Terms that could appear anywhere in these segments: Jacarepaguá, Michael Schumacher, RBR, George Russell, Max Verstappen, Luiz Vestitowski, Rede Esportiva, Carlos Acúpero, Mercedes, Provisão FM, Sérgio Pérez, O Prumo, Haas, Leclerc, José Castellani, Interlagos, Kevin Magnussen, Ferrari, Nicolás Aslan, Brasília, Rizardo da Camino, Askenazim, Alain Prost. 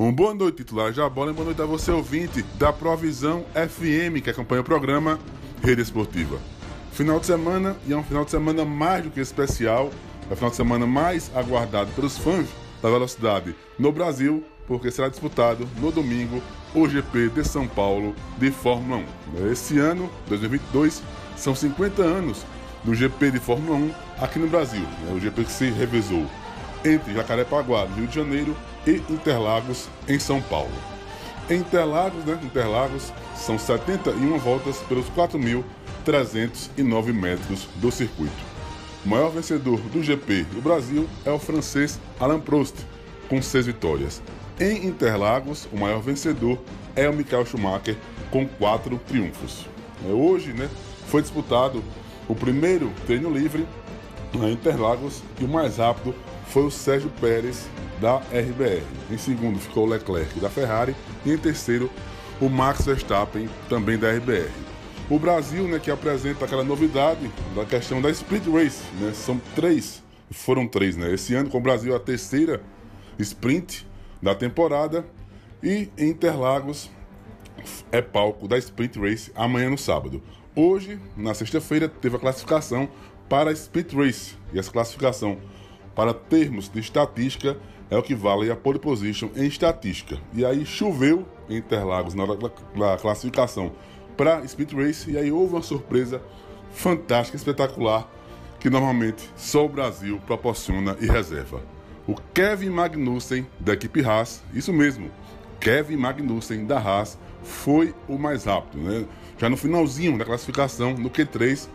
Um boa noite, titular da bola, e boa noite a você, ouvinte da Provisão FM, que acompanha o programa Rede Esportiva. Final de semana, e é um final de semana mais do que especial, é o final de semana mais aguardado pelos fãs da velocidade no Brasil, porque será disputado no domingo o GP de São Paulo de Fórmula 1. Esse ano, 2022, são 50 anos do GP de Fórmula 1 aqui no Brasil. O GP que se revezou entre Jacarepaguá, no Rio de Janeiro, e Interlagos, em São Paulo. Em Interlagos, são 71 voltas pelos 4.309 metros do circuito. O maior vencedor do GP do Brasil é o francês Alain Prost, com 6 vitórias. Em Interlagos, o maior vencedor é o Michael Schumacher, com 4 triunfos. Hoje, foi disputado o primeiro treino livre na Interlagos e o mais rápido foi o Sérgio Pérez, da RBR. Em segundo ficou o Leclerc, da Ferrari, e em terceiro o Max Verstappen, também da RBR. O Brasil, que apresenta aquela novidade da questão da Speed Race, foram três, esse ano, com o Brasil a terceira sprint da temporada, e Interlagos é palco da Sprint Race amanhã no sábado. Hoje, na sexta-feira, teve a classificação para a Sprint Race, e essa classificação para termos de estatística é o que vale a pole position em estatística. E aí choveu em Interlagos na hora da classificação para Speed Race, e aí houve uma surpresa fantástica, espetacular, que normalmente só o Brasil proporciona e reserva. O Kevin Magnussen, da equipe Haas, isso mesmo, Kevin Magnussen, da Haas, foi o mais rápido. Já no finalzinho da classificação, no Q3,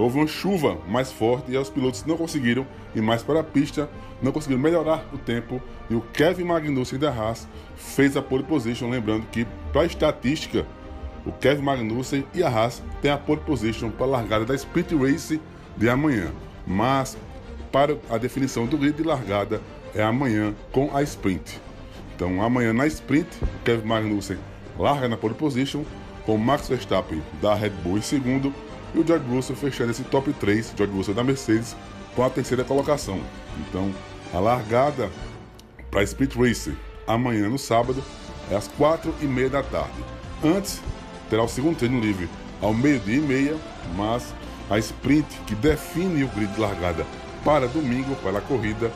houve uma chuva mais forte e os pilotos não conseguiram ir mais para a pista, não conseguiram melhorar o tempo, e o Kevin Magnussen, da Haas, fez a pole position, lembrando que, para a estatística, o Kevin Magnussen e a Haas têm a pole position para a largada da Sprint Race de amanhã. Mas para a definição do grid de largada é amanhã com a Sprint. Então amanhã na Sprint, o Kevin Magnussen larga na pole position, com o Max Verstappen da Red Bull em segundo e o George Russell fechando esse top 3, George Russell da Mercedes, com a terceira colocação. Então a largada para a Sprint Race amanhã no sábado é às 4h30 da tarde. Antes, terá o segundo treino livre ao 12h30, mas a sprint que define o grid de largada para domingo, para a corrida,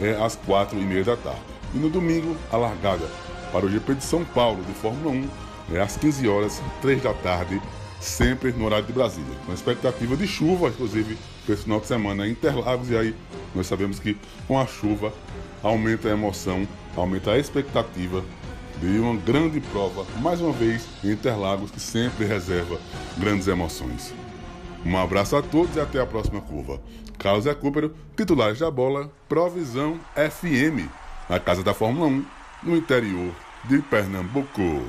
é às 4h30 da tarde. E no domingo, a largada para o GP de São Paulo de Fórmula 1 é às 15h, 3 da tarde, sempre no horário de Brasília. Com expectativa de chuva, inclusive, para esse final de semana em Interlagos, e aí nós sabemos que com a chuva aumenta a emoção, aumenta a expectativa de uma grande prova, mais uma vez, em Interlagos, que sempre reserva grandes emoções. Um abraço a todos e até a próxima curva. Carlos Acúpero, titulares da bola, Provisão FM, na Casa da Fórmula 1, no interior de Pernambuco.